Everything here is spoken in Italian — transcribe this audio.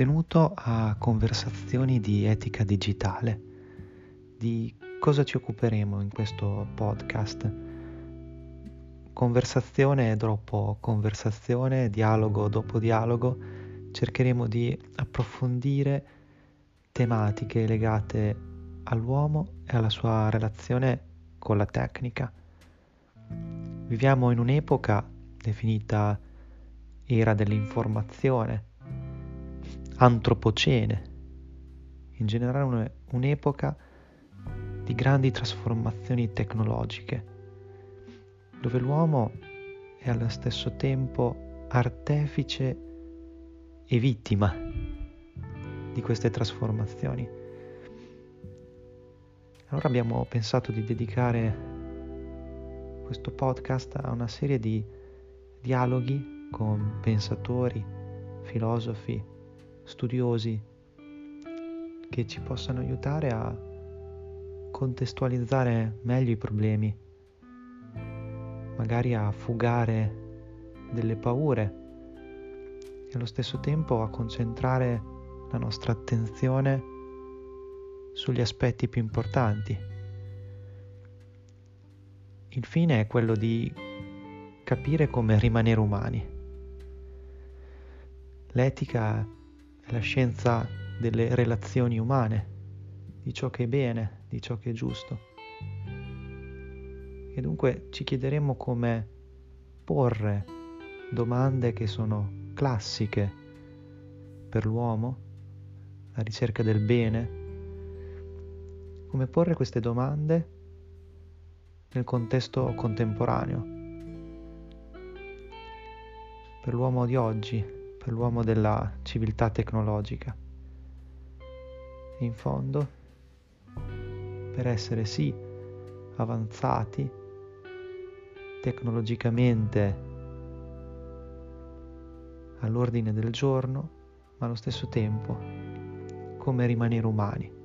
Benvenuto a Conversazioni di Etica Digitale. Di cosa ci occuperemo in questo podcast? Conversazione dopo conversazione, dialogo dopo dialogo, cercheremo di approfondire tematiche legate all'uomo e alla sua relazione con la tecnica. Viviamo in un'epoca definita era dell'informazione, antropocene, in generale un'epoca di grandi trasformazioni tecnologiche, dove l'uomo è allo stesso tempo artefice e vittima di queste trasformazioni. Allora abbiamo pensato di dedicare questo podcast a una serie di dialoghi con pensatori, filosofi, studiosi che ci possano aiutare a contestualizzare meglio i problemi, magari a fugare delle paure e allo stesso tempo a concentrare la nostra attenzione sugli aspetti più importanti. Il fine è quello di capire come rimanere umani. L'etica è la scienza delle relazioni umane, di ciò che è bene, di ciò che è giusto. E dunque ci chiederemo come porre domande che sono classiche per l'uomo, la ricerca del bene, come porre queste domande nel contesto contemporaneo. Per l'uomo di oggi, per l'uomo della civiltà tecnologica. E in fondo, per essere sì avanzati tecnologicamente all'ordine del giorno, ma allo stesso tempo come rimanere umani.